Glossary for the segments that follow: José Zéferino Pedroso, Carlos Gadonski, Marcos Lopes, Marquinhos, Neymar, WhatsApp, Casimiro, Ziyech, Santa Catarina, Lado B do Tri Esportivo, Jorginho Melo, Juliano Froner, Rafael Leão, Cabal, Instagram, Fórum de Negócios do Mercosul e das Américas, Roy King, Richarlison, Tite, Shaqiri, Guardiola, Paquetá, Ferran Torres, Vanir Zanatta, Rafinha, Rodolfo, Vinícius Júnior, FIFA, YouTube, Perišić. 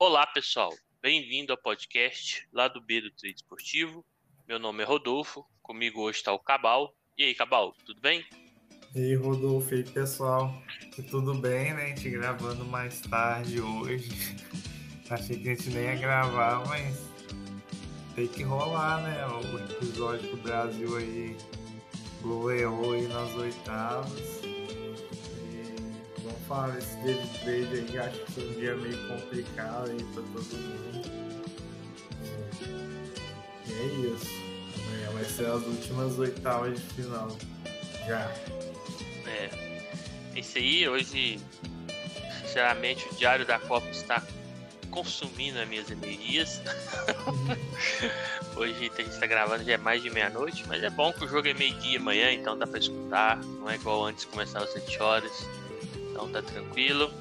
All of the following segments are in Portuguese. Olá, pessoal. Bem-vindo ao podcast Lado B do Tri Esportivo. Meu nome é Rodolfo, comigo hoje está o Cabal. E aí, Cabal, tudo bem? E aí, Rodolfo, e aí, pessoal? Tudo bem, né? A gente gravando mais tarde hoje. Achei que a gente nem ia gravar, mas tem que rolar, né? O episódio do Brasil aí goleou aí nas oitavas. Vamos falar desse dia de trade aí, acho que foi um dia meio complicado aí pra todo mundo. E é isso. Amanhã vai ser as últimas oitavas de final. Já. É isso aí, hoje, sinceramente, o Diário da Copa está consumindo as minhas energias. Hoje a gente está gravando, já é mais de meia-noite, mas é bom que o jogo é meio-dia amanhã, então dá pra escutar. Não é igual antes de começar às 7 horas. Então tá tranquilo.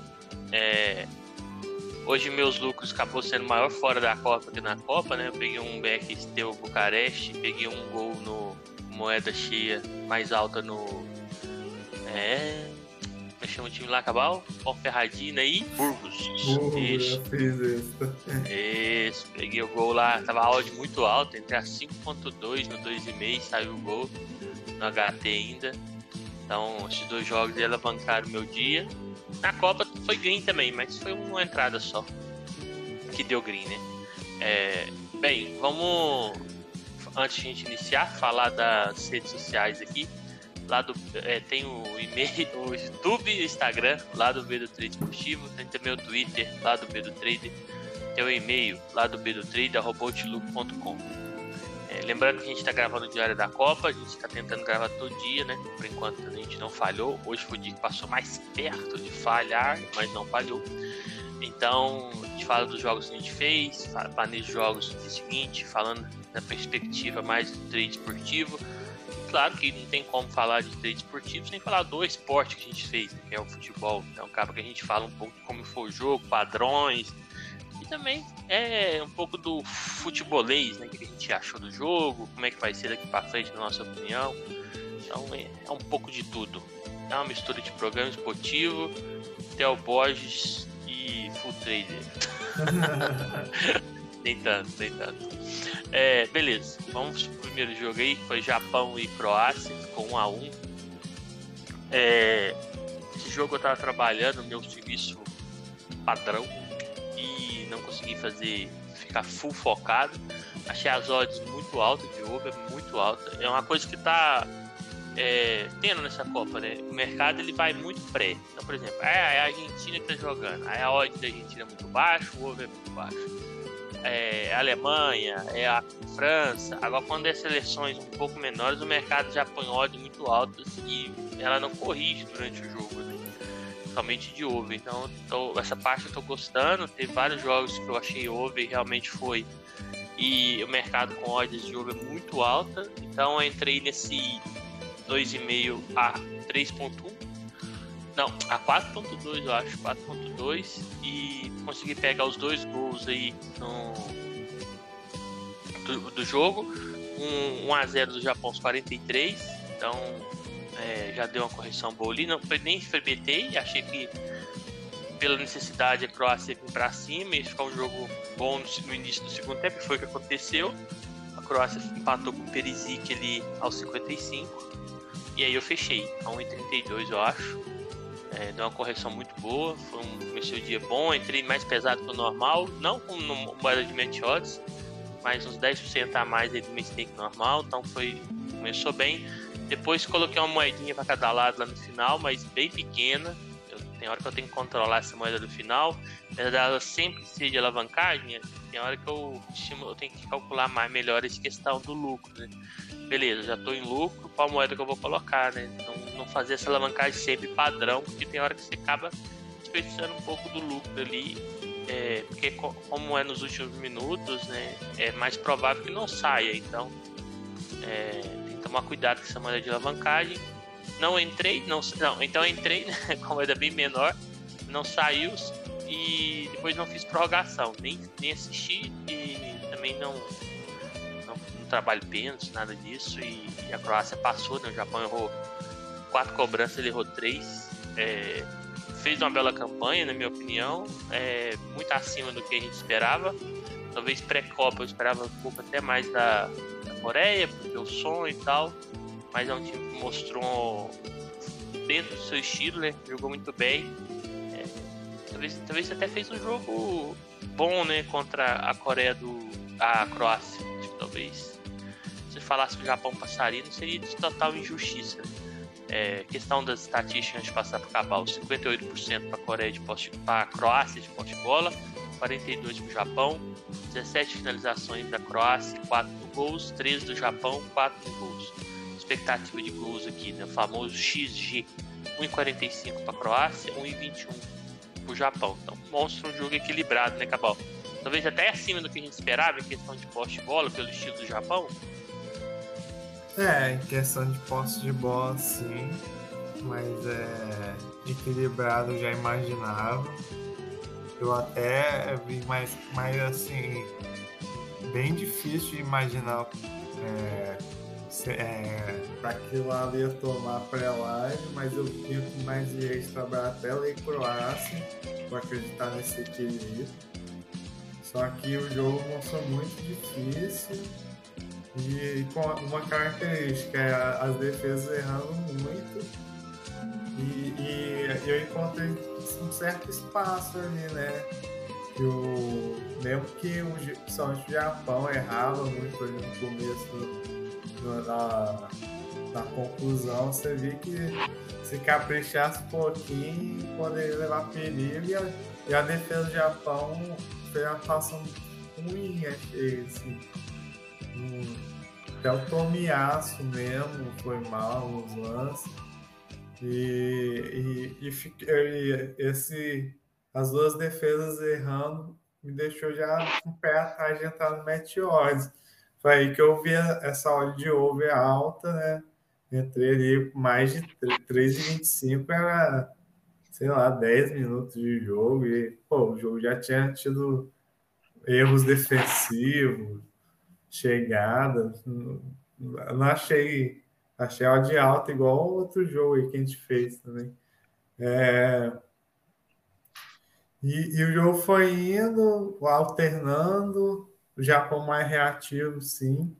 Hoje meus lucros acabou sendo maior fora da Copa que na Copa, né? Eu peguei um back Steel Bucareste, peguei um gol no moeda cheia mais alta no... Mexeu um time lá, Cabal? Ó, Ferradina aí, Burgos. Isso. Isso, peguei o gol lá, tava a odd muito alta, entre a 5.2 no 2,5 saiu o gol, no HT ainda. Então, esses dois jogos alavancaram o meu dia. Na Copa foi green também, mas foi uma entrada só que deu green, né? Bem, vamos, antes de a gente iniciar, falar das redes sociais aqui. Tem o e-mail, o YouTube e o Instagram, Lado B do Trade Esportivo. Tem também o Twitter, Lado B do Trade. Tem o e-mail, ladob.trade@outlook.com. Lembrando que a gente está gravando o Diário da Copa, a gente está tentando gravar todo dia, né? Por enquanto a gente não falhou. Hoje foi o dia que passou mais perto de falhar, mas não falhou. Então, a gente fala dos jogos que a gente fez, planeja os jogos do dia seguinte, falando da perspectiva mais do trade esportivo. E claro que não tem como falar de trade esportivo sem falar do esporte que a gente fez, né? Que é o futebol. Então, acaba que a gente fala um pouco de como foi o jogo, padrões. Também é um pouco do futebolês, né? O que a gente achou do jogo, como é que vai ser daqui pra frente, na nossa opinião. Então é um pouco de tudo. É uma mistura de programa esportivo, Theo Borges e Full Trader. nem tanto. Beleza, vamos pro primeiro jogo aí, que foi Japão e Croácia, ficou 1-1. Esse jogo eu tava trabalhando, meu serviço padrão, não consegui ficar full focado. Achei as odds muito altas de over, muito alta. É uma coisa que tá tendo nessa Copa, né? O mercado ele vai muito pré. Então, por exemplo, é a Argentina que tá jogando. Aí a odd da Argentina é muito baixa, o over é muito baixo. É a Alemanha, é a França. Agora, quando é seleções um pouco menores, o mercado já põe odds muito altas e ela não corrige durante o jogo, né? Somente de over, então essa parte eu tô gostando. Teve vários jogos que eu achei over e realmente foi, e o mercado com odds de over é muito alta, então eu entrei nesse 2,5 a 3.1, não, a 4.2 eu acho, 4.2, e consegui pegar os dois gols aí do jogo, 1-0 do Japão aos 43, então... já deu uma correção boa ali, não nem fermentei, achei que pela necessidade a Croácia vir para cima e ficar um jogo bom no início do segundo tempo, foi o que aconteceu. A Croácia empatou com o Perišić ali aos 55 e aí eu fechei a 1,32 eu acho, deu uma correção muito boa, comecei o dia bom, entrei mais pesado que o normal, não com moeda de match odds, mas uns 10% a mais aí do meu stake normal, então começou bem. Depois coloquei uma moedinha para cada lado lá no final, mas bem pequena. Tem hora que eu tenho que controlar essa moeda do final. Apesar dela sempre ser de alavancagem, tem hora que eu tenho que calcular melhor essa questão do lucro, né? Beleza, já estou em lucro, qual moeda que eu vou colocar, né? Não fazer essa alavancagem sempre padrão, porque tem hora que você acaba desperdiçando um pouco do lucro ali. Porque como é nos últimos minutos, né? É mais provável que não saia, então... tomar cuidado com essa moeda de alavancagem. Então entrei, né, com a moeda bem menor, não saiu, e depois não fiz prorrogação, nem assisti, e também não trabalho pênalti, nada disso, e a Croácia passou, né, o Japão errou 4 cobranças, ele errou 3, fez uma bela campanha, na minha opinião, muito acima do que a gente esperava. Talvez pré-Copa eu esperava um pouco até mais da Coreia, porque o som e tal, mas é um time que mostrou dentro do seu estilo, né? Jogou muito bem. Talvez até fez um jogo bom, né, contra a Croácia. Acho que talvez se falasse que o Japão passaria, não seria de total injustiça. Questão das estatísticas de passar para o Cabal: 58% para a Coreia de posse, para a Croácia de posse de bola, 42% para o Japão, 17 finalizações da Croácia, 4 gols, 13 do Japão, 4 gols. Expectativa de gols aqui, né? O famoso XG: 1,45 para a Croácia, 1,21 para o Japão. Então mostra um jogo equilibrado, né, Cabal? Talvez até acima do que a gente esperava em questão de posse de bola, pelo estilo do Japão. Em questão de posse de bola, sim, mas equilibrado já imaginava. Eu até vi mais assim, bem difícil de imaginar pra que lado ia tomar pré-live, mas eu fico mais direito para Baratela e Croácia, para acreditar nesse equilíbrio. Só que o jogo mostrou muito difícil. E com uma característica, as defesas erraram muito e eu encontrei um certo espaço ali, né? Mesmo que o Japão errava muito ali no começo, na conclusão, você via que se caprichasse um pouquinho, poderia levar perigo, e a defesa do Japão foi uma atuação ruim, achei, assim. Até o Tomiasso mesmo foi mal nos lances. As duas defesas errando me deixou já com o pé atrás de entrar no match odds. Foi aí que eu vi essa odd de over alta, né? Entrei ali com mais de 3,25, era, sei lá, 10 minutos de jogo. E o jogo já tinha tido erros defensivos, chegada, não achei a odd alta igual ao outro jogo aí que a gente fez também. E o jogo foi indo, alternando, o Japão mais reativo, sim,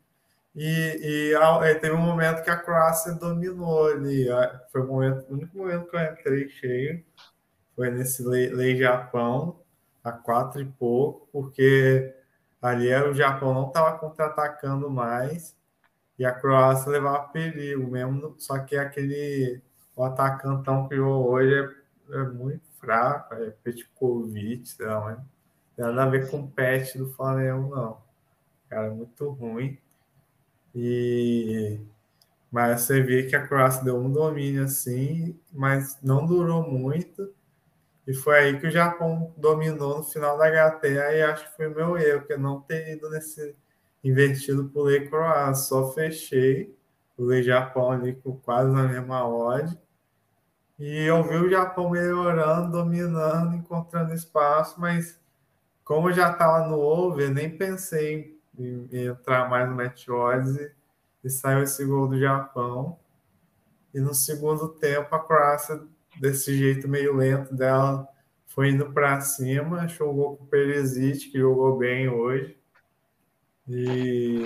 e teve um momento que a Croácia dominou ali, foi o único momento que eu entrei cheio, foi nesse Lei Japão, a 4 e pouco, porque ali o Japão não estava contra-atacando mais e a Croácia levava perigo mesmo, só que o atacantão que jogou hoje é muito fraco, é Petkovic, não é? Não tem nada a ver com o Pet do Flamengo, não. Cara, é muito ruim. Mas você vê que a Croácia deu um domínio assim, mas não durou muito. E foi aí que o Japão dominou no final da HTA, e acho que foi meu erro, que eu não ter ido nesse invertido pro Lei Croácia, só fechei o Lei Japão ali com quase na mesma odd. E eu vi o Japão melhorando, dominando, encontrando espaço, mas como eu já estava no over, nem pensei em entrar mais no match odds e saiu esse gol do Japão. E no segundo tempo a Croácia, desse jeito meio lento dela, foi indo para cima, jogou com o Perišić, que jogou bem hoje, e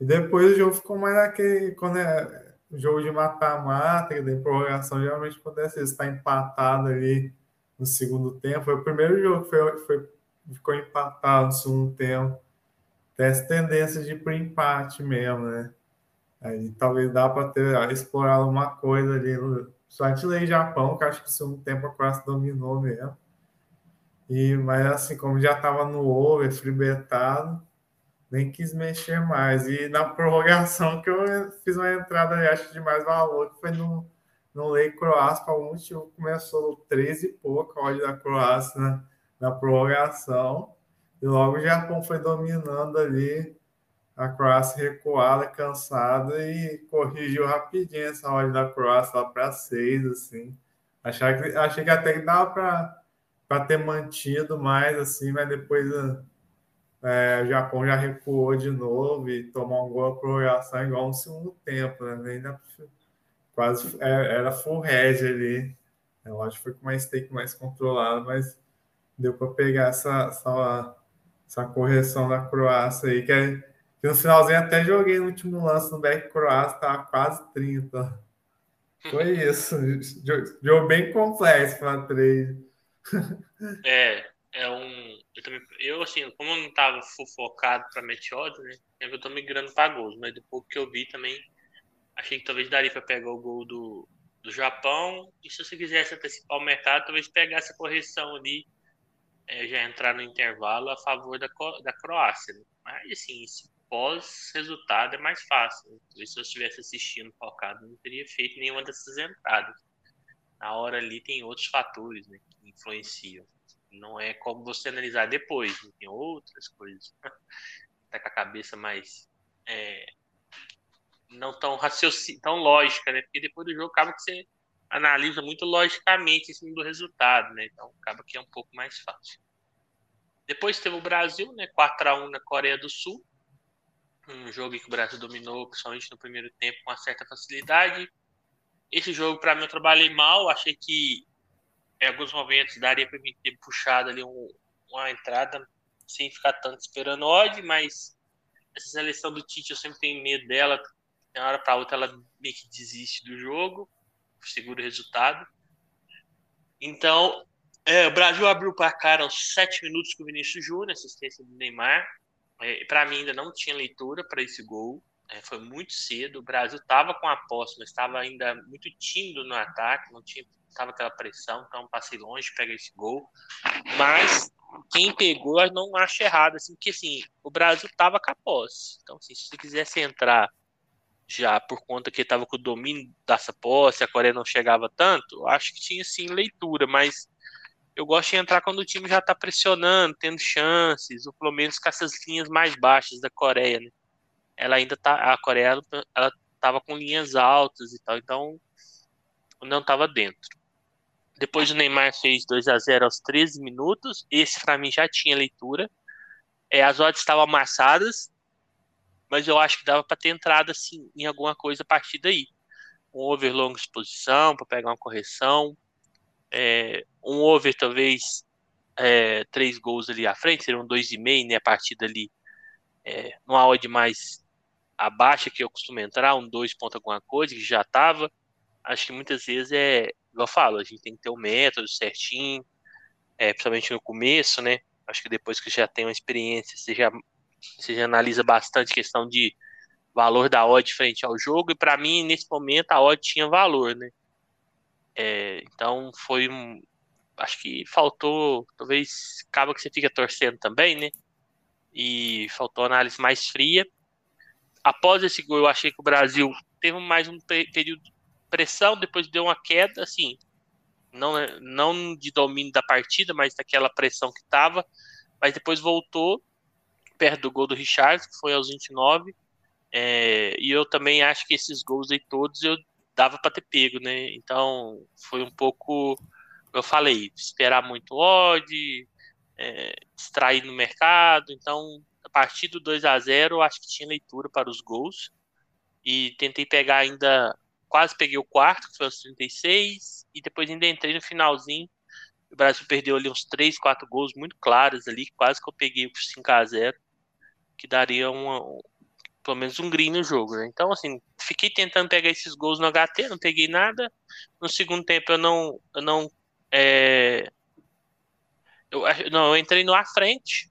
depois o jogo ficou mais naquele, quando é jogo de mata-mata, que tem prorrogação, geralmente acontece isso, está empatado ali no segundo tempo, foi o primeiro jogo que ficou empatado no segundo tempo, tem essa tendência de ir para o empate mesmo, né? Aí talvez dá para ter explorado uma coisa ali no só de Lei Japão, que acho que o segundo tempo a Croácia dominou mesmo. Mas assim, como já estava no over, fribetado, nem quis mexer mais. E na prorrogação que eu fiz uma entrada, acho, de mais valor, que foi no Lei Croácia, por algum motivo começou 13 e pouco a odd da Croácia na prorrogação. E logo o Japão foi dominando ali, a Croácia recuada, cansada, e corrigiu rapidinho essa odd da Croácia lá para 6, assim. Achei que até que dava para ter mantido mais, assim, mas depois o Japão já recuou de novo e tomou um gol à prorrogação igual no segundo tempo, né? Ainda quase era full head ali. Lógico, foi com uma stake mais controlada, mas deu para pegar essa correção da Croácia aí, que no finalzinho até joguei no último lance no back Croácia, tava quase 30. Foi isso. Jogo bem complexo para trade. Eu assim, como eu não tava focado para meteoro, né? Eu tô migrando para gols, mas do pouco que eu vi também, achei que talvez daria para pegar o gol do Japão. E se você quisesse antecipar o mercado, talvez pegasse a correção ali, já entrar no intervalo a favor da Croácia, né? Mas assim, esse pós-resultado é mais fácil, né? Se eu estivesse assistindo focado, não teria feito nenhuma dessas entradas. Na hora ali tem outros fatores, né, que influenciam. Não é como você analisar depois, né? Tem outras coisas. Tá com a cabeça mais não tão lógica, né? Porque depois do jogo acaba que você analisa muito logicamente em cima do resultado, né? Então acaba que é um pouco mais fácil. Depois teve o Brasil, né? 4-1 na Coreia do Sul. Um jogo que o Brasil dominou, principalmente no primeiro tempo, com uma certa facilidade. Esse jogo, para mim, eu trabalhei mal. Achei que em alguns momentos daria para mim ter puxado ali uma entrada sem ficar tanto esperando odd, mas essa seleção do Tite eu sempre tenho medo dela. De uma hora para outra ela meio que desiste do jogo, segura o resultado. Então, o Brasil abriu o placar aos 7 minutos com o Vinícius Júnior, assistência do Neymar. Para mim ainda não tinha leitura para esse gol, foi muito cedo. O Brasil estava com a posse, mas estava ainda muito tímido no ataque, não tinha tava aquela pressão, então passei longe, pega esse gol. Mas quem pegou, eu não acho errado, assim, porque assim, o Brasil tava com a posse. Então, assim, se você quisesse entrar já por conta que tava com o domínio dessa posse, a Coreia não chegava tanto, eu acho que tinha sim leitura, mas eu gosto de entrar quando o time já tá pressionando, tendo chances, ou pelo menos com essas linhas mais baixas da Coreia, né? Ela ainda tá, a Coreia, ela tava com linhas altas e tal, então não tava dentro. Depois o Neymar fez 2-0 aos 13 minutos. Esse, para mim, já tinha leitura. As odds estavam amassadas, mas eu acho que dava para ter entrado assim, em alguma coisa a partir daí. Um over longa exposição, para pegar uma correção. Um over, talvez, 3 gols ali à frente. Seriam 2,5, né, a partir dali. Numa odd mais abaixo, que eu costumo entrar, um 2 ponto alguma coisa, que já estava. Acho que muitas vezes igual eu falo, a gente tem que ter o método certinho, principalmente no começo, né? Acho que depois que já tem uma experiência, você já analisa bastante a questão de valor da odd frente ao jogo, e para mim, nesse momento, a odd tinha valor, né? Então, foi acho que faltou, talvez, acaba que você fica torcendo também, né? E faltou análise mais fria. Após esse gol, eu achei que o Brasil teve mais um período pressão, depois deu uma queda, assim, não de domínio da partida, mas daquela pressão que estava, mas depois voltou, perto do gol do Richarlison, que foi aos 29, e eu também acho que esses gols aí todos eu dava para ter pego, né? Então, foi um pouco, eu falei, esperar muito odd, distrair no mercado, então, a partir do 2-0, eu acho que tinha leitura para os gols, e tentei pegar ainda. Quase peguei o quarto, que foi aos 36, e depois ainda entrei no finalzinho. O Brasil perdeu ali uns 3, 4 gols muito claros ali, quase que eu peguei o 5-0, que daria pelo menos um green no jogo, né? Então, assim, fiquei tentando pegar esses gols no HT, não peguei nada. No segundo tempo eu entrei no à frente,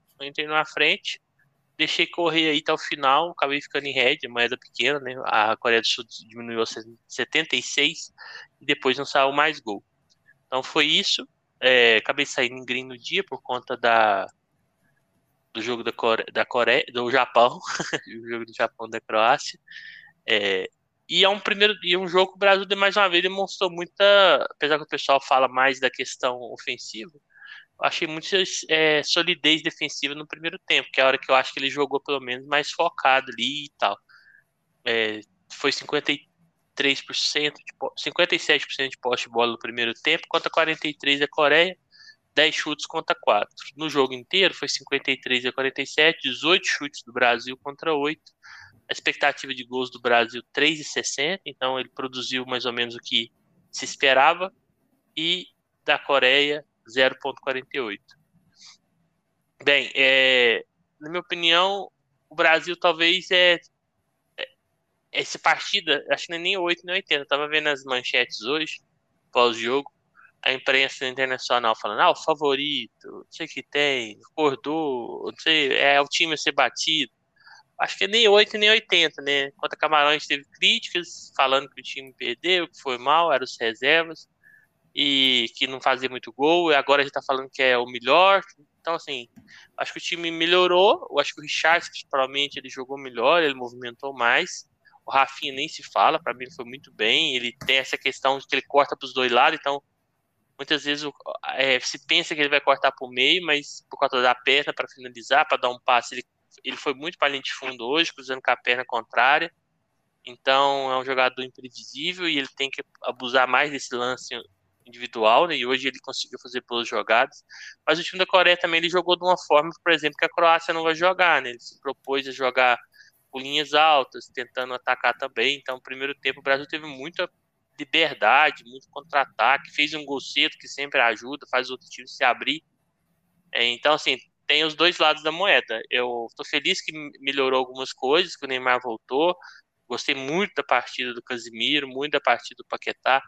deixei correr aí até o final, acabei ficando em rédea, moeda pequena, né? A Coreia do Sul diminuiu a 76 e depois não saiu mais gol. Então foi isso. Acabei saindo em green no dia por conta do jogo da Coreia, do Japão, o jogo do Japão da Croácia. E um jogo que o Brasil, mais uma vez, demonstrou muita. Apesar que o pessoal fala mais da questão ofensiva, achei muita solidez defensiva no primeiro tempo, que é a hora que eu acho que ele jogou pelo menos mais focado ali e tal. Foi 53%, 57% de posse de bola no primeiro tempo, contra 43% da Coreia, 10 chutes contra 4. No jogo inteiro foi 53% a 47%, 18 chutes do Brasil contra 8. A expectativa de gols do Brasil 3,60, então ele produziu mais ou menos o que se esperava. e da Coreia 0,48. Bem, na minha opinião, o Brasil talvez essa partida, acho que não é nem 8 nem 80, eu estava vendo as manchetes hoje, pós-jogo, a imprensa internacional falando, o favorito, não sei o que tem, acordou, não sei, é o time a ser batido. Acho que é nem 8 nem 80, né? Quanto a Camarões, teve críticas falando que o time perdeu, que foi mal, eram os reservas, e que não fazia muito gol, e agora a gente tá falando que é o melhor. Então, assim, acho que o time melhorou, eu acho que o Richarlison, provavelmente, ele jogou melhor, ele movimentou mais. O Rafinha nem se fala, pra mim foi muito bem, ele tem essa questão de que ele corta pros dois lados, então, muitas vezes se pensa que ele vai cortar pro meio, mas por conta da perna, para finalizar, para dar um passe, ele foi muito para a linha de fundo hoje, cruzando com a perna contrária. Então, é um jogador imprevisível e ele tem que abusar mais desse lance individual, né? E hoje ele conseguiu fazer boas jogadas. Mas o time da Coreia também, ele jogou de uma forma, por exemplo, que a Croácia não vai jogar, né? Ele se propôs a jogar com linhas altas, tentando atacar também. Então, no primeiro tempo, o Brasil teve muita liberdade, muito contra-ataque, fez um gol cedo, que sempre ajuda, faz o outro time se abrir. Então, assim, tem os dois lados da moeda. Eu estou feliz que melhorou algumas coisas, que o Neymar voltou. Gostei muito da partida do Casimiro, muito da partida do Paquetá.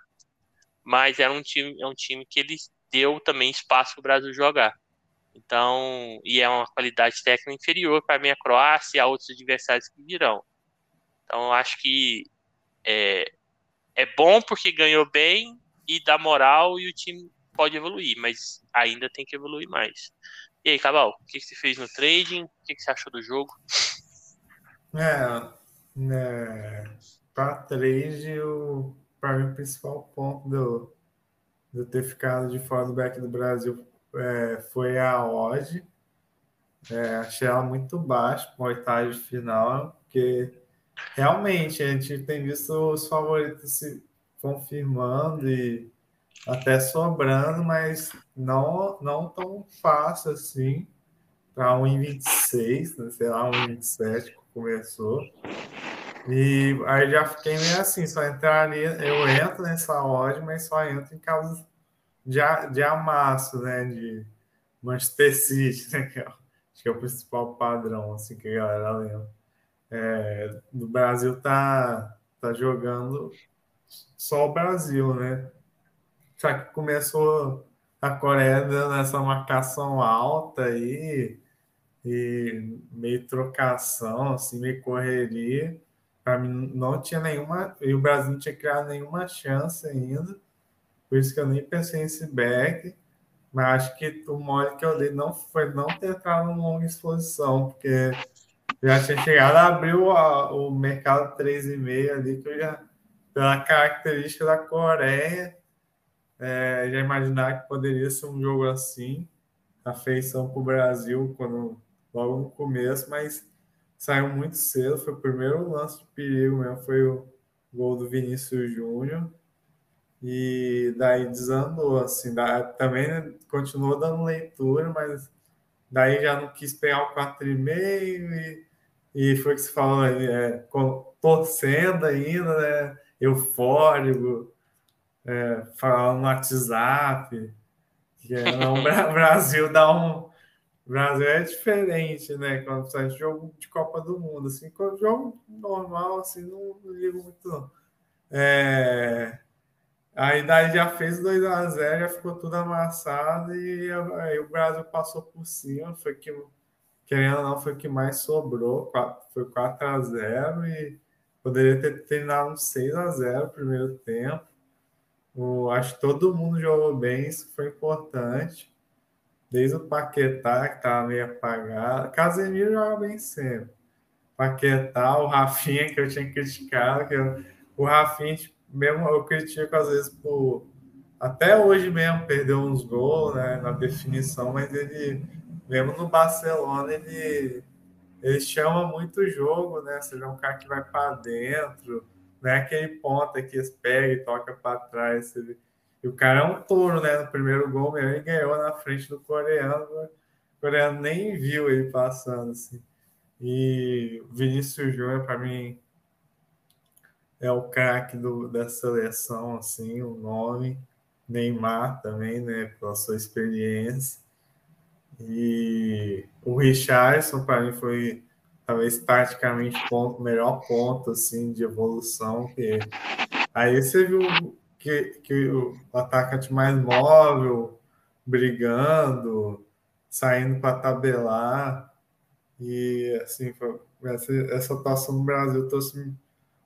Mas é um time que ele deu também espaço para o Brasil jogar. Então, e é uma qualidade técnica inferior para a minha Croácia e a outros adversários que virão. Então, acho que é bom porque ganhou bem e dá moral e o time pode evoluir, mas ainda tem que evoluir mais. E aí, Cabal, o que você fez no trading? O que você achou do jogo? Para trade, para mim, o principal ponto de eu ter ficado de fora do back do Brasil foi a odd. Achei ela muito baixa com a oitava de final, porque realmente a gente tem visto os favoritos se confirmando e até sobrando, mas não tão fácil assim para 1,26, né? Sei lá, 1,27 que começou. E aí já fiquei meio assim, só entrar ali, eu entro nessa odd, mas só entro em caso de amasso, né? De Manchester City, né? Acho que é o principal padrão assim, que a galera lembra. No Brasil tá jogando só o Brasil, né? Só que começou a Coreia dando essa marcação alta aí, e meio trocação, assim, meio correria. Para mim não tinha nenhuma, e o Brasil não tinha criado nenhuma chance ainda, por isso que eu nem pensei nesse back, mas acho que o mole que eu dei não foi não ter entrado numa longa exposição, porque eu já tinha chegado a abrir o mercado 3,5 ali, que eu já, pela característica da Coreia, já imaginar que poderia ser um jogo assim, a feição para o Brasil logo no começo, mas saiu muito cedo, foi o primeiro lance de perigo mesmo, foi o gol do Vinícius Júnior, e daí desandou, assim, também, né, continuou dando leitura, mas daí já não quis pegar o 4,5 e foi o que se falou ali, torcendo ainda, né, eufórico, falando no WhatsApp, que o Brasil dá um. O Brasil é diferente, né? Quando sai de jogo de Copa do Mundo, assim, quando jogo normal, assim, não ligo muito, não. Aí daí já fez 2-0, já ficou tudo amassado e aí o Brasil passou por cima, foi que, querendo ou não, foi o que mais sobrou, foi 4-0 e poderia ter terminado um 6-0 no primeiro tempo. Acho que todo mundo jogou bem, isso foi importante. Desde o Paquetá, que estava meio apagado. Casemiro joga bem sempre. Paquetá, o Rafinha, que eu tinha criticado. O Rafinha, mesmo eu critico às vezes por... Até hoje mesmo, perdeu uns gols, né, na definição, mas ele, mesmo no Barcelona, ele chama muito o jogo, né? Você vê um cara que vai para dentro... Não é aquele ponta que pega e toca para trás. E o cara é um touro, né? No primeiro gol, ele ganhou na frente do coreano. O coreano nem viu ele passando, assim. E o Vinícius Júnior, para mim, é o craque da seleção, assim, o nome. Neymar também, né, pela sua experiência. E o Richarlison, para mim, foi talvez praticamente o melhor ponto assim, de evolução. Que... Aí você viu que o atacante mais móvel, brigando, saindo para tabelar. E assim, essa atuação no Brasil trouxe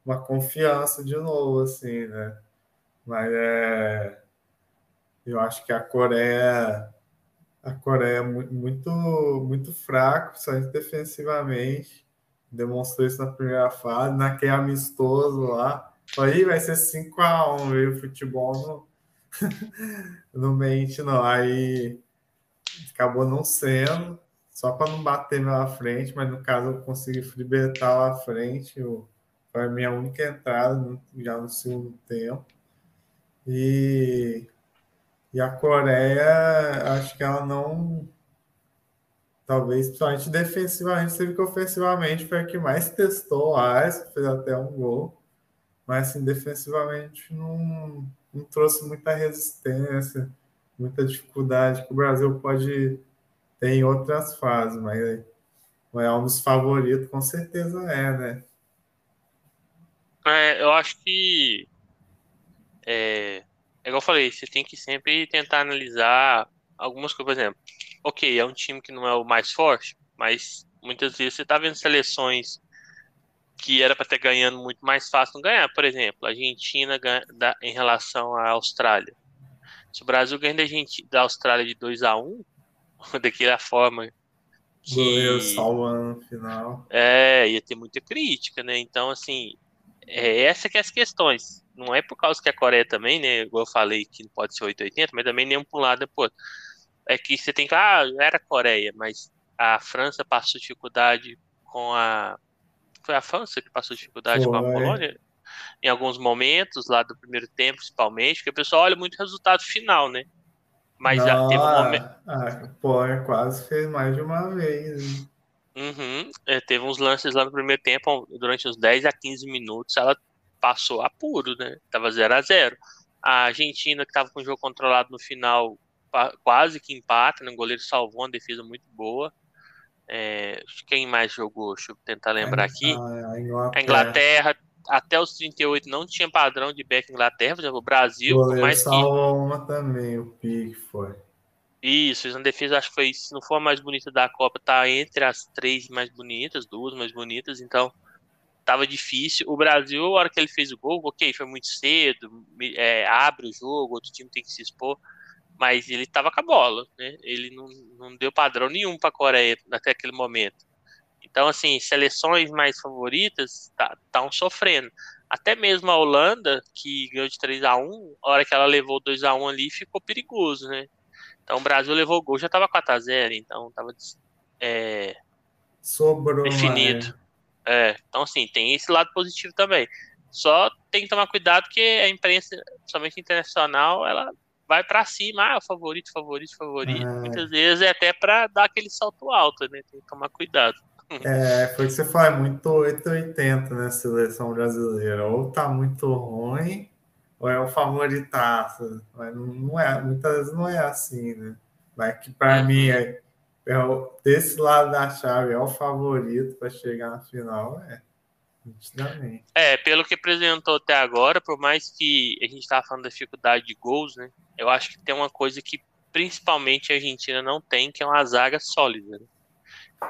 uma confiança de novo, assim, né? Mas eu acho que a Coreia é muito, muito fraca, principalmente defensivamente. Demonstrou isso na primeira fase, naquele amistoso lá. Aí vai ser 5-1, e o futebol não mente, não. Aí acabou não sendo, só para não bater lá à frente, mas no caso eu consegui libertar lá à frente. Foi a minha única entrada já no segundo tempo. E a Coreia, acho que ela não... Talvez, principalmente defensivamente, você viu que ofensivamente foi a que mais testou a área, fez até um gol. Mas, assim, defensivamente não trouxe muita resistência, muita dificuldade que o Brasil pode ter em outras fases. Mas é um dos favoritos, com certeza é, né? Eu acho que... É igual eu falei, você tem que sempre tentar analisar algumas coisas, por exemplo. Ok, é um time que não é o mais forte, mas muitas vezes você tá vendo seleções que era para ter ganhando muito mais fácil não ganhar. Por exemplo, a Argentina em relação à Austrália. Se o Brasil ganha da Austrália de 2-1, daquela forma que... Salvando no final. Ia ter muita crítica, né? Então, assim, essa que é as questões. Não é por causa que a Coreia também, né, igual eu falei, que não pode ser 880, mas também nem um para um lado, pô. É que você tem que, era a Coreia, mas a França passou dificuldade com a... Foi a França que passou dificuldade com a Polônia? Em alguns momentos, lá do primeiro tempo, principalmente, porque o pessoal olha muito o resultado final, né? Mas não, já teve um momento... A Polônia quase fez mais de uma vez, né? Uhum. Teve uns lances lá no primeiro tempo, durante uns 10 a 15 minutos, ela passou apuro, né? Tava 0-0. A Argentina, que tava com o jogo controlado no final, quase que empata, né? O goleiro salvou uma defesa muito boa. Quem mais jogou? Deixa eu tentar lembrar aqui. A Inglaterra, até os 38, não tinha padrão de back Inglaterra, por exemplo, o Brasil. O goleiro salvou uma também, o Pique foi. Isso, fez uma defesa, acho que foi, se não for a mais bonita da Copa, tá entre as duas mais bonitas, então tava difícil. O Brasil, a hora que ele fez o gol, ok, foi muito cedo, abre o jogo, outro time tem que se expor, mas ele tava com a bola, né? Ele não deu padrão nenhum pra Coreia até aquele momento. Então, assim, seleções mais favoritas estão sofrendo. Até mesmo a Holanda, que ganhou de 3-1, a hora que ela levou 2-1 ali, ficou perigoso, né? Então o Brasil levou gol, já estava 4-0, então estava definido. Então, assim, tem esse lado positivo também. Só tem que tomar cuidado que a imprensa, principalmente internacional, ela vai para cima, favorito. Muitas vezes é até para dar aquele salto alto, né? Tem que tomar cuidado. Foi o que você falou, é muito 880, né, seleção brasileira. Ou tá muito ruim, ou é o favoritaço, mas não é, muitas vezes não é assim, né? Mas que para mim, desse lado da chave, é o favorito para chegar na final, nitidamente. Pelo que apresentou até agora, por mais que a gente estava falando da dificuldade de gols, né? Eu acho que tem uma coisa que principalmente a Argentina não tem, que é uma zaga sólida, né?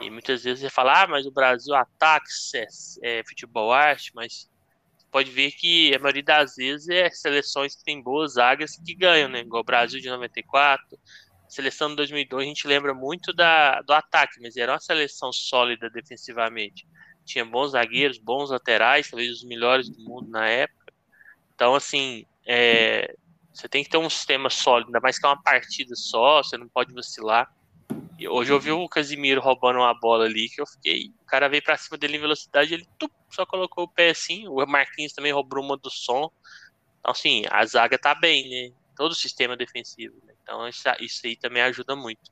E muitas vezes você fala, mas o Brasil ataca, futebol arte, mas... Pode ver que a maioria das vezes é seleções que tem boas zagas que ganham, né? Igual o Brasil de 94, seleção de 2002, a gente lembra muito do ataque, mas era uma seleção sólida defensivamente. Tinha bons zagueiros, bons laterais, talvez os melhores do mundo na época. Então, assim, você tem que ter um sistema sólido, ainda mais que é uma partida só, você não pode vacilar. E hoje eu vi o Casimiro roubando uma bola ali, que eu fiquei... O cara veio pra cima dele em velocidade, ele só colocou o pé assim. O Marquinhos também roubou uma do som. Então, assim, a zaga tá bem, né? Todo o sistema defensivo, né? Então, isso aí também ajuda muito.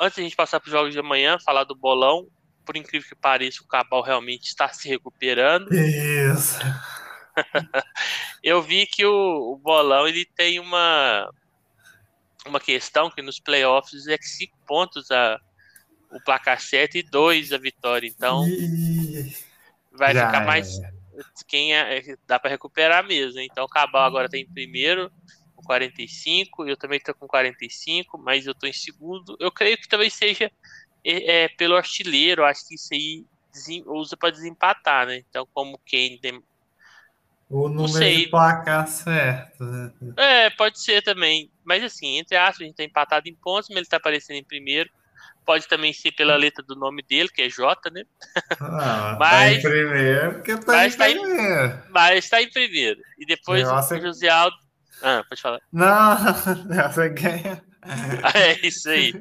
Antes da gente passar pros jogos de amanhã, falar do bolão. Por incrível que pareça, o Cabal realmente está se recuperando. Isso. Eu vi que o Bolão ele tem uma questão que nos playoffs é que 5 pontos o placar certo e 2 a vitória. Então vai ficar mais... Quem dá para recuperar mesmo. Então o Cabal agora está em primeiro com 45, eu também estou com 45, mas eu estou em segundo. Eu creio que talvez seja pelo artilheiro, acho que isso aí usa para desempatar, né? Então como quem tem... O número de placar certo. É, pode ser também. Mas assim, entre aspas, a gente está empatado em pontos, mas ele está aparecendo em primeiro. Pode também ser pela letra do nome dele, que é J, né? Ah, mas está em primeiro, porque está em primeiro. Mas está em primeiro. E depois o José Aldo... Ah, pode falar. Não, você ganha. É isso aí.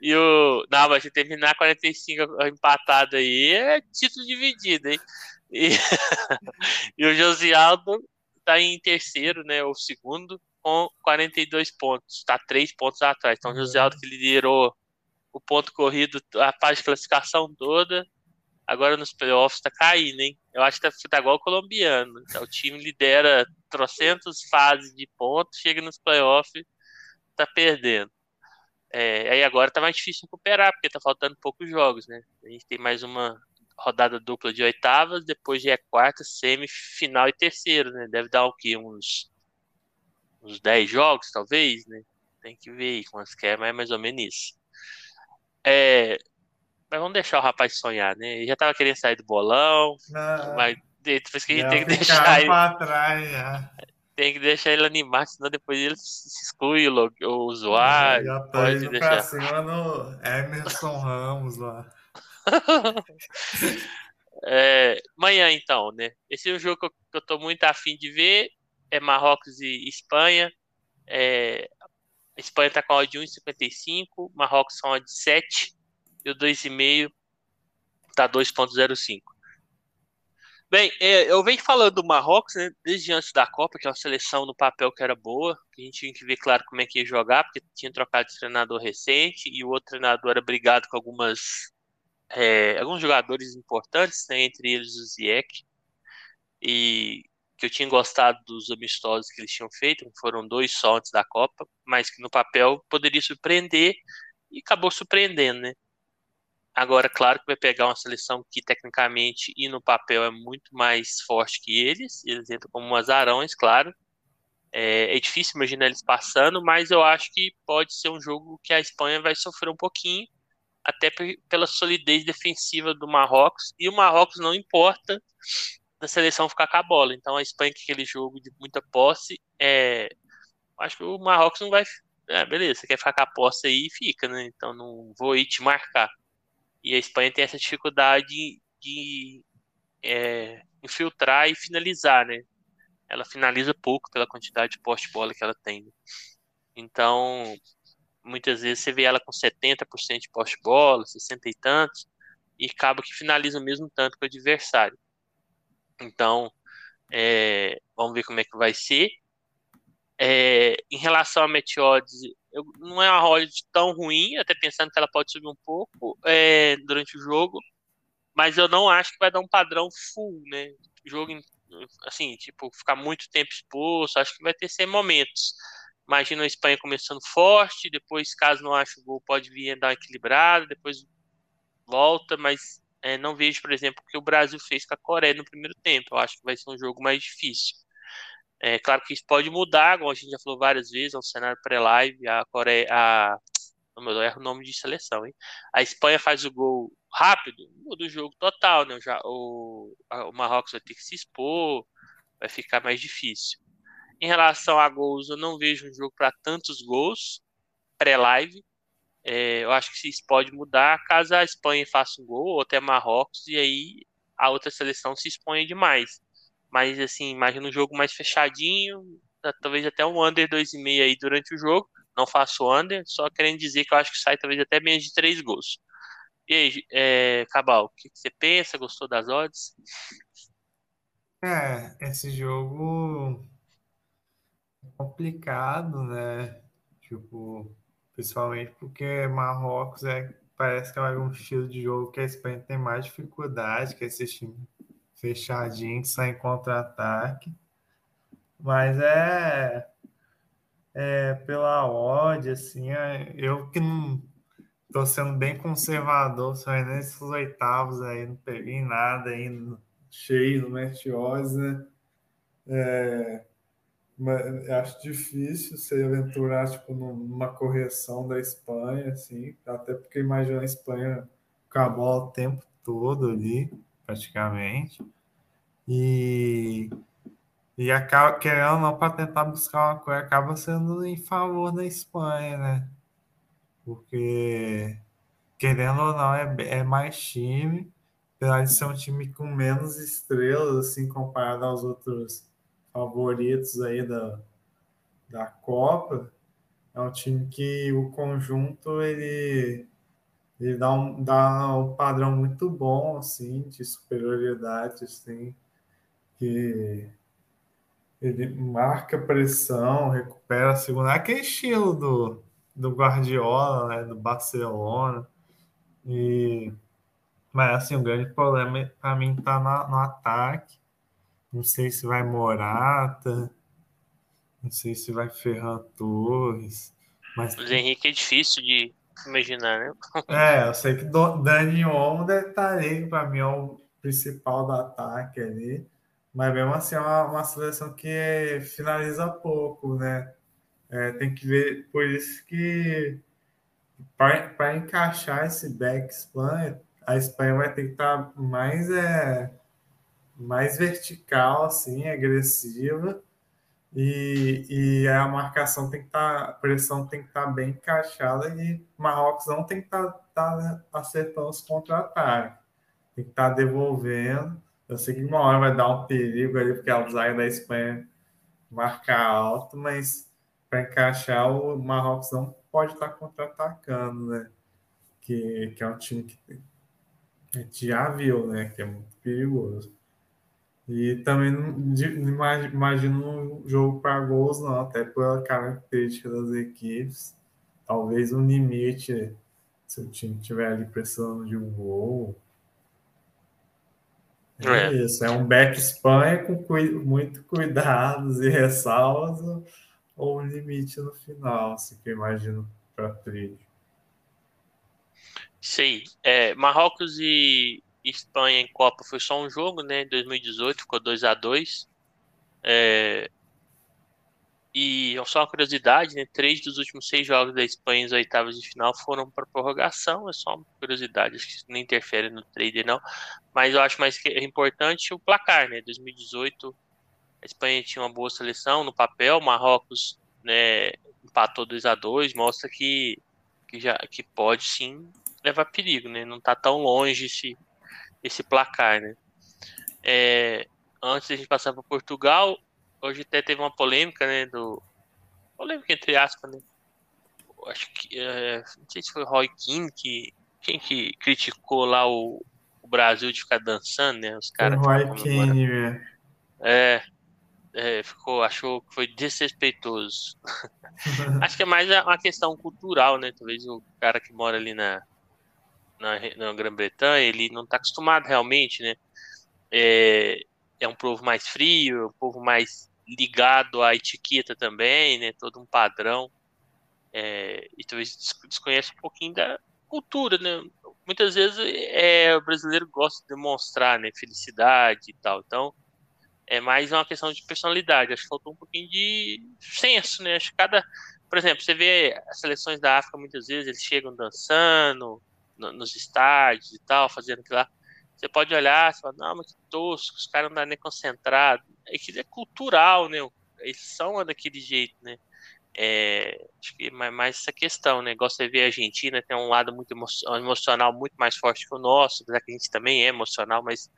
E o... Não, mas se terminar 45 empatado aí, é título dividido, hein? E o Josialdo tá em terceiro, né? Ou segundo, com 42 pontos. Tá 3 pontos atrás. Então o Josialdo que liderou o ponto corrido, a parte de classificação toda, agora nos playoffs tá caindo, hein? Eu acho que tá igual o colombiano. Então, o time lidera trocentos fases de pontos, chega nos playoffs, tá perdendo. Aí agora tá mais difícil recuperar, porque tá faltando poucos jogos, né? A gente tem mais uma rodada dupla de oitavas, depois já é quarta, semifinal e terceiro, né? Deve dar o quê? Uns 10 jogos, talvez, né? Tem que ver aí quantos que é, mas é mais ou menos isso. Mas vamos deixar o rapaz sonhar, né? Ele já tava querendo sair do bolão, mas depois que a gente tem que deixar ele... Tem que deixar ele animar, senão depois ele se exclui ou zoar. Já tá pode indo deixar pra cima no Emerson Ramos lá. Amanhã então, né? Esse é um jogo que eu tô muito afim de ver, é Marrocos e Espanha. A Espanha tá com a odd de 1,55, Marrocos com a odd de 7 e o 2,5 tá 2,05. Bem, eu venho falando do Marrocos, né, desde antes da Copa, que é uma seleção no papel que era boa, que a gente tinha que ver claro como é que ia jogar, porque tinha trocado de treinador recente e o outro treinador era brigado com alguns jogadores importantes, né, entre eles o Ziyech, e que eu tinha gostado dos amistosos que eles tinham feito, foram 2 só antes da Copa, mas que no papel poderia surpreender e acabou surpreendendo, né? Agora, claro que vai pegar uma seleção que tecnicamente e no papel é muito mais forte que eles entram como azarões, claro. É difícil imaginar eles passando, mas eu acho que pode ser um jogo que a Espanha vai sofrer um pouquinho, até pela solidez defensiva do Marrocos, e o Marrocos não importa da seleção ficar com a bola. Então a Espanha, que é aquele jogo de muita posse, acho que o Marrocos não vai... beleza, você quer ficar com a posse aí, fica, né? Então não vou ir te marcar. E a Espanha tem essa dificuldade de infiltrar e finalizar, né? Ela finaliza pouco pela quantidade de poste de bola que ela tem. Então, muitas vezes você vê ela com 70% de poste de bola, 60 e tantos, e acaba que finaliza o mesmo tanto que o adversário. Então, vamos ver como é que vai ser. Em relação à Meteodes, não é uma odd tão ruim, até pensando que ela pode subir um pouco durante o jogo, mas eu não acho que vai dar um padrão full, né? Jogo assim, tipo, ficar muito tempo exposto, acho que vai ter 100 momentos. Imagina a Espanha começando forte, depois, caso não ache o gol, pode vir dar uma equilibrada, depois volta, mas não vejo, por exemplo, o que o Brasil fez com a Coreia no primeiro tempo. Eu acho que vai ser um jogo mais difícil. Claro que isso pode mudar, como a gente já falou várias vezes, é um cenário pré-live, a Coreia... Eu erro o nome de seleção, hein? A Espanha faz o gol rápido, muda o jogo total, né? O Marrocos vai ter que se expor, vai ficar mais difícil. Em relação a gols, eu não vejo um jogo para tantos gols, pré-live. Eu acho que isso pode mudar caso a Espanha faça um gol, ou até Marrocos, e aí a outra seleção se exponha demais. Mas, assim, imagina um jogo mais fechadinho, talvez até um under 2,5 aí durante o jogo. Não faço under, só querendo dizer que eu acho que sai talvez até menos de 3 gols. E aí, Cabal, o que você pensa? Gostou das odds? Esse jogo é complicado, né? Tipo, principalmente porque Marrocos parece que é um estilo de jogo que a Espanha tem mais dificuldade, que esse time fechadinho, sem contra-ataque. Mas pela odd, assim, eu que não tô sendo bem conservador, só nesses oitavos aí, não peguei nada ainda cheio no match odds, né? Mas acho difícil se aventurar tipo, numa correção da Espanha, assim, até porque imagina a Espanha com a bola o tempo todo ali, praticamente, e acaba, querendo ou não, para tentar buscar uma coisa, acaba sendo em favor da Espanha, né? Porque, querendo ou não, é mais time, apesar de ser um time com menos estrelas, assim, comparado aos outros favoritos aí da Copa, é um time que o conjunto, ele dá um padrão muito bom, assim, de superioridade, assim, que ele marca pressão, recupera a segunda, aquele estilo do Guardiola, né, do Barcelona, mas assim, o grande problema para mim tá no ataque. Não sei se vai Morata, não sei se vai Ferran Torres, mas... O Henrique é difícil de imaginar, né? Eu sei que Dani Olmo deve estar ali, para mim é o principal do ataque ali, mas mesmo assim é uma seleção que finaliza pouco, né? Tem que ver, por isso que para encaixar esse back-span, a Espanha vai ter que estar mais vertical, assim, agressiva, e a marcação tem que estar, a pressão tem que estar bem encaixada, e Marrocos não tem que estar acertando os contra-ataques, tem que estar devolvendo. Eu sei que uma hora vai dar um perigo ali, porque a zaga da Espanha marca alto, mas para encaixar o Marrocos não pode estar contra-atacando, né? Que é um time que a gente já viu, né? Que é muito perigoso. E também não imagino um jogo para gols, não, até pela característica das equipes. Talvez um limite, se o time estiver ali precisando de um gol. É isso, é um back-Espanha com muito cuidados e ressalvas, ou um limite no final, assim, que eu imagino para trilho. Isso aí. Marrocos e Espanha em Copa foi só um jogo, né? Em 2018 ficou 2-2. E só uma curiosidade, né? 3 dos últimos 6 jogos da Espanha nas oitavas de final foram para prorrogação. É só uma curiosidade, acho que isso não interfere no trader, não. Mas eu acho mais que é importante o placar, né? 2018 a Espanha tinha uma boa seleção no papel, Marrocos, né, empatou 2-2, mostra que pode sim levar perigo, né? Não tá tão longe esse placar, né? Antes de a gente passar para Portugal, hoje até teve uma polêmica, né? Polêmica entre aspas, né? Acho que não sei se foi o Roy King que criticou lá o Brasil de ficar dançando, né? Os caras. Roy King, velho. Achou que foi desrespeitoso. Acho que é mais uma questão cultural, né? Talvez o cara que mora ali na Grã-Bretanha, ele não está acostumado realmente, né? É um povo mais frio, um povo mais ligado à etiqueta também, né? Todo um padrão. E talvez desconhece um pouquinho da cultura, né? Muitas vezes o brasileiro gosta de demonstrar, né, felicidade e tal. Então, é mais uma questão de personalidade. Acho que faltou um pouquinho de senso, né? Acho que por exemplo, você vê as seleções da África, muitas vezes eles chegam dançando nos estádios e tal, fazendo aquilo lá. Você pode olhar, você fala, não, mas que tosco, os caras não dão nem concentrado. Aquilo é cultural, né? Eles são daquele jeito, né? Acho que é mais essa questão, né? Gosto de ver a Argentina, tem um lado muito emocional, muito mais forte que o nosso, apesar que a gente também é emocional, mas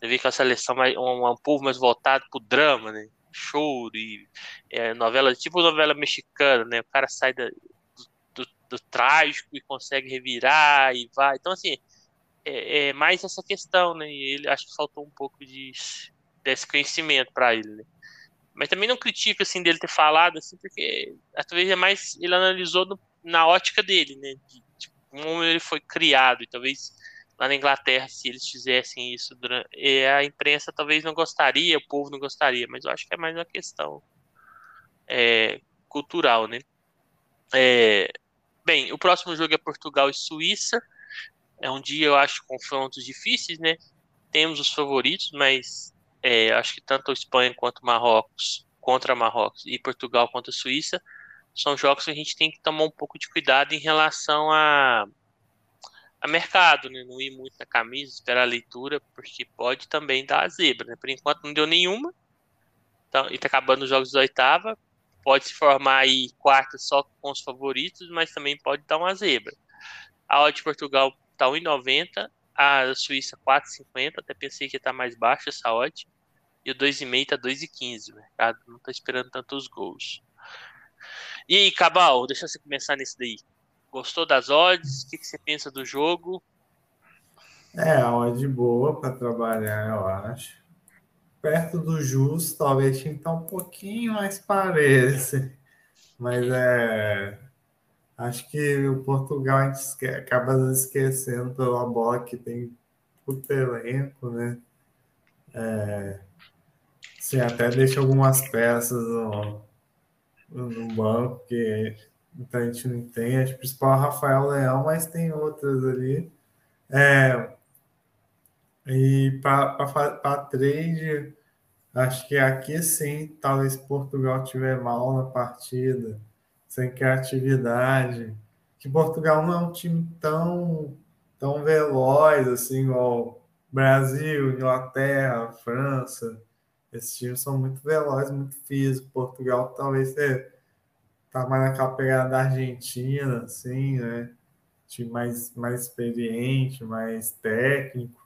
você vê que a seleção é um povo mais voltado pro drama, né? Choro e novela, tipo novela mexicana, né? O cara sai do trágico e consegue revirar e vai. Então, assim, é mais essa questão, né? E ele, acho que faltou um pouco desse conhecimento para ele, né? Mas também não critico, assim, dele ter falado, assim, porque talvez é mais, ele analisou na ótica dele, né? De como ele foi criado, e talvez lá na Inglaterra, se eles fizessem isso durante... a imprensa talvez não gostaria, o povo não gostaria, mas eu acho que é mais uma questão cultural, né? Bem, o próximo jogo é Portugal e Suíça. É um dia, eu acho, confrontos difíceis, né? Temos os favoritos, mas acho que tanto a Espanha quanto Marrocos, contra Marrocos, e Portugal contra a Suíça são jogos que a gente tem que tomar um pouco de cuidado em relação a mercado, né? Não ir muito na camisa, esperar a leitura, porque pode também dar a zebra, né? Por enquanto não deu nenhuma, então, e tá acabando os jogos da oitava, pode se formar aí quarta só com os favoritos, mas também pode dar uma zebra. A odd de Portugal tá 1,90, a Suíça 4,50, até pensei que ia estar mais baixo essa odd, e o 2,5 tá 2,15, o mercado não tá esperando tantos gols. E aí, Cabal, deixa você começar nesse daí. Gostou das odds? O que você pensa do jogo? A odd boa para trabalhar, eu acho. Perto do justo, talvez tinha que estar um pouquinho mais parece. Mas acho que o Portugal a gente acaba esquecendo pela bola que tem o elenco, né? Assim, até deixa algumas peças no banco que a gente não tem. Acho que o principal é o Rafael Leão, mas tem outras ali. E para trade, acho que aqui sim, talvez Portugal tiver mal na partida, sem criatividade. Que Portugal não é um time tão veloz assim, igual Brasil, Inglaterra, França. Esses times são muito velozes, muito físicos. Portugal talvez tá mais naquela pegada da Argentina, assim, né? Time mais experiente, mais técnico.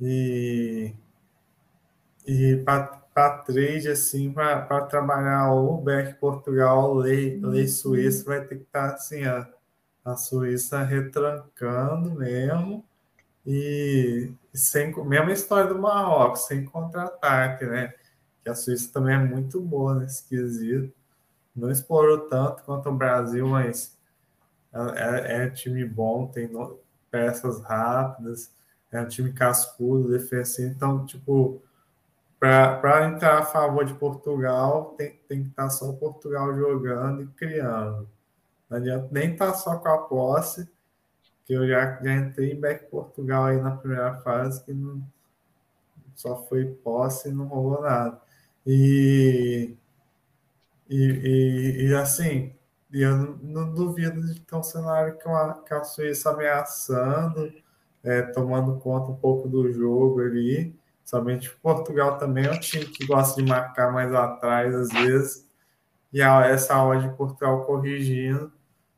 E para trade, assim, para trabalhar o back Portugal, lei Suíça, vai ter que estar assim, a Suíça retrancando mesmo. E mesma história do Marrocos, sem contra-ataque, né? Que a Suíça também é muito boa nesse quesito. Não explorou tanto quanto o Brasil, mas é um time bom, tem peças rápidas, é um time cascudo, defensivo. Então, tipo, para entrar a favor de Portugal, tem que estar só Portugal jogando e criando. Não adianta nem estar só com a posse, que eu já entrei back Portugal aí na primeira fase, que não, só foi posse e não rolou nada. E assim, eu não duvido de ter um cenário com a Suíça ameaçando, tomando conta um pouco do jogo ali. Somente Portugal também é um time que gosta de marcar mais atrás às vezes, e essa odd de Portugal corrigindo,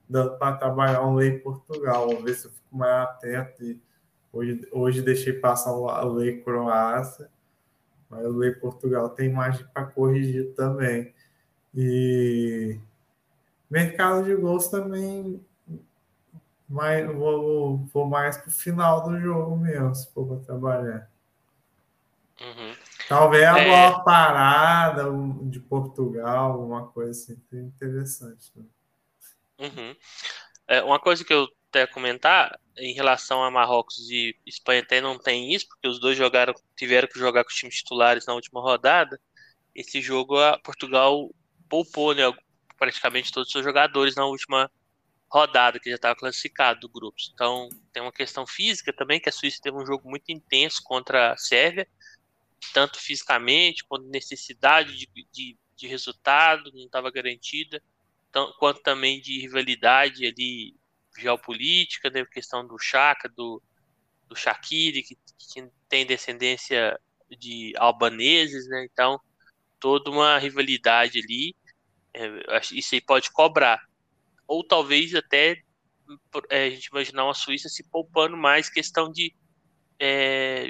dando para trabalhar um lei Portugal. Vamos ver se eu fico mais atento. E hoje deixei passar o lei Croácia, mas o lei Portugal tem margem para corrigir também. E mercado de gols também, mas vou mais para o final do jogo mesmo, se for para trabalhar. Talvez a bola parada de Portugal, alguma coisa assim, é interessante também. Uhum. Uma coisa que eu até comentar em relação a Marrocos e Espanha, até não tem isso, porque os dois tiveram que jogar com os times titulares na última rodada. Esse jogo a Portugal poupou, né, praticamente todos os seus jogadores na última rodada, que já estava classificado do grupo. Então tem uma questão física também, que a Suíça teve um jogo muito intenso contra a Sérvia, tanto fisicamente quanto necessidade de resultado, não estava garantida, quanto também de rivalidade ali geopolítica, né, questão do Chaka, do Shaqiri, que tem descendência de albaneses, né? Então toda uma rivalidade ali, isso aí pode cobrar, ou talvez até a gente imaginar uma Suíça se poupando mais, questão de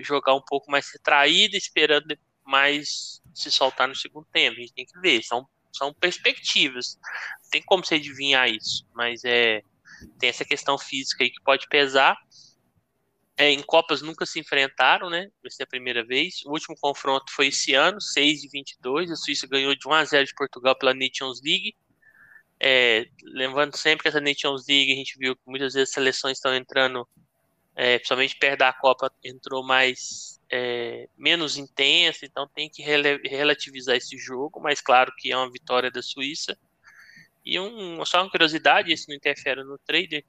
jogar um pouco mais retraída, esperando mais se soltar no segundo tempo. A gente tem que ver, são perspectivas, não tem como você adivinhar isso, mas tem essa questão física aí que pode pesar. Em Copas nunca se enfrentaram, né? Vai ser a primeira vez. O último confronto foi esse ano, 6/22, a Suíça ganhou de 1-0 de Portugal pela Nations League. Lembrando sempre que essa Nations League, a gente viu que muitas vezes as seleções estão entrando principalmente perto da Copa, entrou mais menos intensa, então tem que relativizar esse jogo, mas claro que é uma vitória da Suíça. E só uma curiosidade, isso não interfere no trade.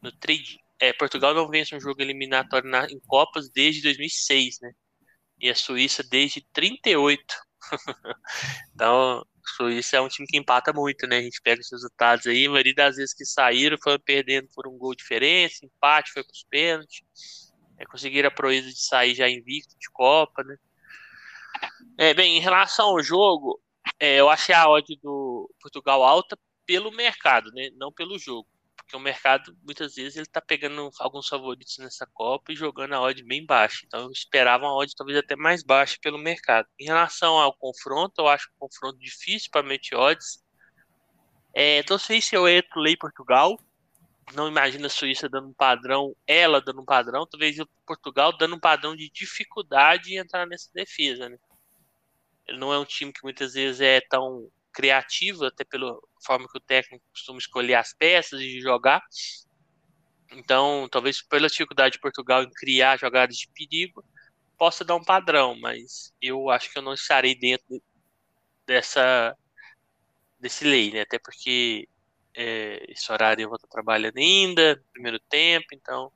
No trade Portugal não vence um jogo eliminatório em Copas desde 2006, né? E a Suíça desde 38. Então, a Suíça é um time que empata muito, né? A gente pega os resultados aí, a maioria das vezes que saíram foram perdendo por um gol de diferença, empate foi para os pênaltis, conseguiram a proeza de sair já invicto de Copa, né? Bem, em relação ao jogo, eu achei a odd do Portugal alta pelo mercado, né? Não pelo jogo, porque o mercado, muitas vezes, ele tá pegando alguns favoritos nessa Copa e jogando a odd bem baixa. Então, eu esperava uma odd talvez até mais baixa pelo mercado. Em relação ao confronto, eu acho um confronto difícil para meter odds. Então, se eu entro lá em Portugal, não imagino a Suíça dando um padrão, talvez o Portugal dando um padrão de dificuldade em entrar nessa defesa, né? Ele não é um time que muitas vezes é tão criativo, até pela forma que o técnico costuma escolher as peças e jogar. Então, talvez pela dificuldade de Portugal em criar jogadas de perigo, possa dar um padrão, mas eu acho que eu não estarei dentro desse lei, né? Até porque esse horário eu vou estar trabalhando ainda, no primeiro tempo, então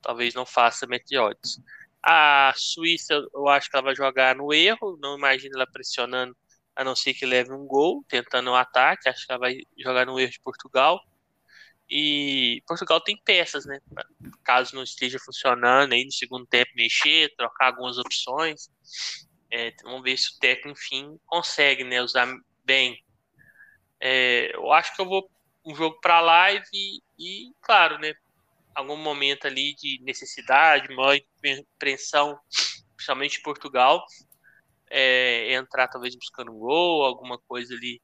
talvez não faça match odds. A Suíça, eu acho que ela vai jogar no erro, não imagino ela pressionando, a não ser que leve um gol, tentando um ataque. Acho que ela vai jogar no erro de Portugal. E Portugal tem peças, né? Caso não esteja funcionando, aí no segundo tempo mexer, trocar algumas opções. Vamos ver se o técnico, enfim, consegue, né, usar bem. Eu acho que eu vou um jogo para live e, claro, né, algum momento ali de necessidade, maior pressão, principalmente de Portugal, entrar talvez buscando um gol, alguma coisa ali,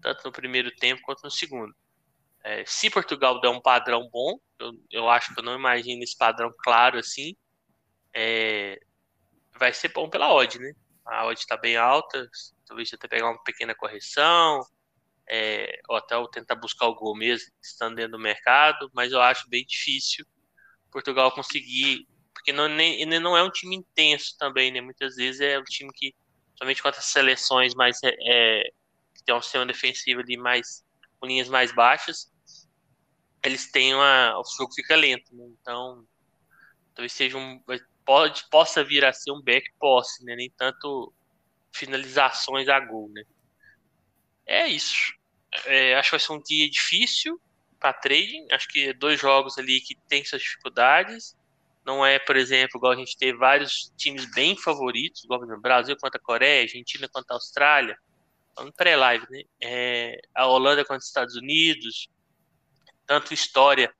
tanto no primeiro tempo quanto no segundo. Se Portugal der um padrão bom, eu acho que eu não imagino esse padrão claro assim, vai ser bom pela odd, né? A odd está bem alta, talvez até pegar uma pequena correção, ou até eu tentar buscar o gol mesmo, estando dentro do mercado, mas eu acho bem difícil Portugal conseguir, porque não é um time intenso também, né? Muitas vezes é um time que, somente contra as seleções mais que tem um sistema defensivo ali mais, com linhas mais baixas, eles têm o jogo fica lento, né? Então, talvez seja possa vir a ser um back posse, né? Nem tanto finalizações a gol, né? É isso. Acho que vai ser um dia difícil para trading, acho que dois jogos ali que tem suas dificuldades. Não é, por exemplo, igual a gente ter vários times bem favoritos, igual o Brasil contra a Coreia, Argentina contra a Austrália. Vamos pré-live, né? A Holanda contra os Estados Unidos. Tanto história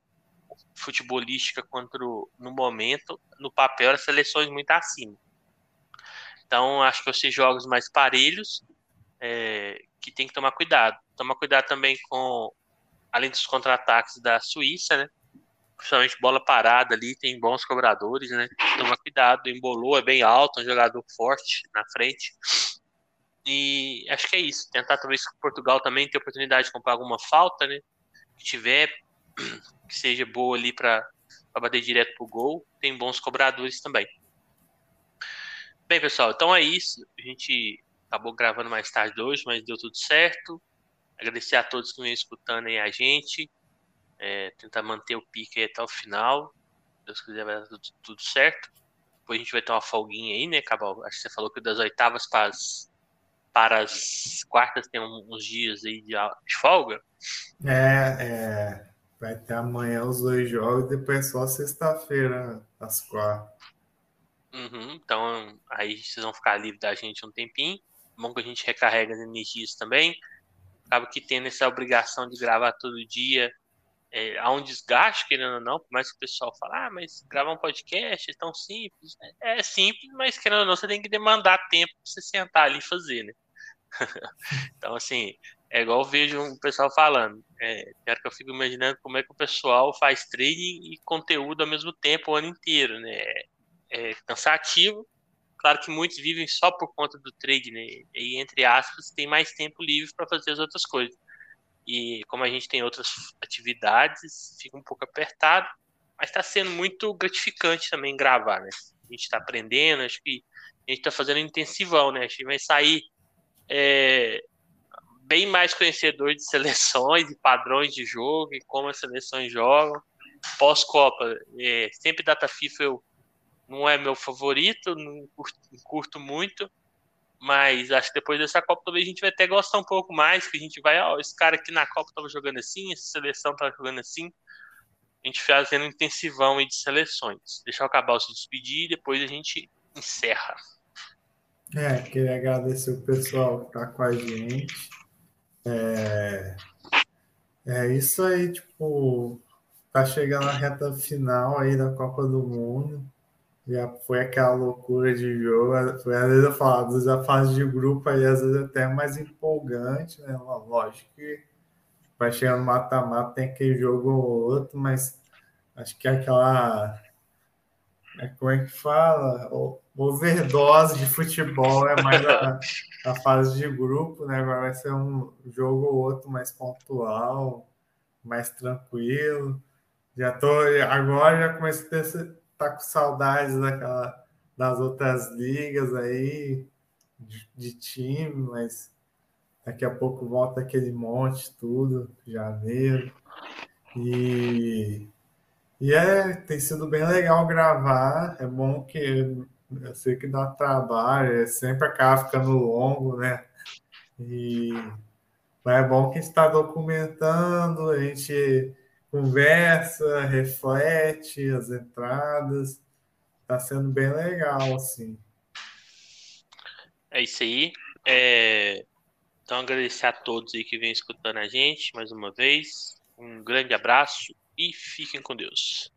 futebolística quanto no momento, no papel, as seleções muito acima. Então, acho que vão ser jogos mais parelhos, que tem que tomar cuidado. Tomar cuidado também com, além dos contra-ataques da Suíça, né? Principalmente bola parada ali, tem bons cobradores, né? Toma cuidado, Embolou é bem alto, um jogador forte na frente. E acho que é isso. Tentar talvez Portugal também ter oportunidade de comprar alguma falta, né? Que tiver, que seja boa ali para bater direto pro gol. Tem bons cobradores também. Bem, pessoal, então é isso. A gente acabou gravando mais tarde hoje, mas deu tudo certo. Agradecer a todos que vêm escutando aí a gente. Tentar manter o pique aí até o final. Se Deus quiser, vai dar tudo certo. Depois a gente vai ter uma folguinha aí, né, Cabal? Acho que você falou que das oitavas para as quartas tem uns dias aí de folga. Vai ter amanhã os dois jogos e depois só sexta-feira às quartas. Uhum, então aí vocês vão ficar livres da gente um tempinho. Bom que a gente recarrega as energias também. Acaba que tendo essa obrigação de gravar todo dia. Há um desgaste, querendo ou não, por mais que o pessoal fale, mas gravar um podcast é tão simples. É simples, mas querendo ou não, você tem que demandar tempo pra você sentar ali e fazer, né? Então, assim, é igual eu vejo um pessoal falando. Pior que eu fico imaginando como é que o pessoal faz trading e conteúdo ao mesmo tempo o ano inteiro, né? É cansativo. Claro que muitos vivem só por conta do trade, né? E, entre aspas, tem mais tempo livre para fazer as outras coisas. E como a gente tem outras atividades, fica um pouco apertado, Mas está sendo muito gratificante também gravar, né? A gente está aprendendo, acho que a gente está fazendo intensivão, né? A gente vai sair bem mais conhecedor de seleções, de padrões de jogo, e como as seleções jogam. Pós-Copa, sempre data FIFA não é meu favorito, não curto muito, mas acho que depois dessa Copa talvez a gente vai até gostar um pouco mais, que a gente vai, esse cara aqui na Copa estava jogando assim, essa seleção estava jogando assim, a gente fazendo um intensivão aí de seleções. Deixar o Cabal se despedir e depois a gente encerra. Queria agradecer o pessoal que tá com a gente. É isso aí, tipo, tá chegando a reta final aí da Copa do Mundo. Já foi aquela loucura de jogo. Foi, às vezes eu falo, às vezes a fase de grupo aí, às vezes até mais empolgante, né? Lógico que vai chegando mata-mata, tem aquele jogo ou outro, mas acho que é aquela... como é que fala? Overdose de futebol é mais a fase de grupo, né? Agora vai ser um jogo ou outro mais pontual, mais tranquilo. Agora já comecei a tá com saudades das outras ligas aí, de time, mas daqui a pouco volta aquele monte, tudo, janeiro. E tem sido bem legal gravar, é bom que eu sei que dá trabalho, sempre acaba ficando longo, né? Mas é bom que a gente está documentando, a gente conversa, reflete as entradas, está sendo bem legal, assim. É isso aí. Então, agradecer a todos aí que vêm escutando a gente mais uma vez. Um grande abraço e fiquem com Deus.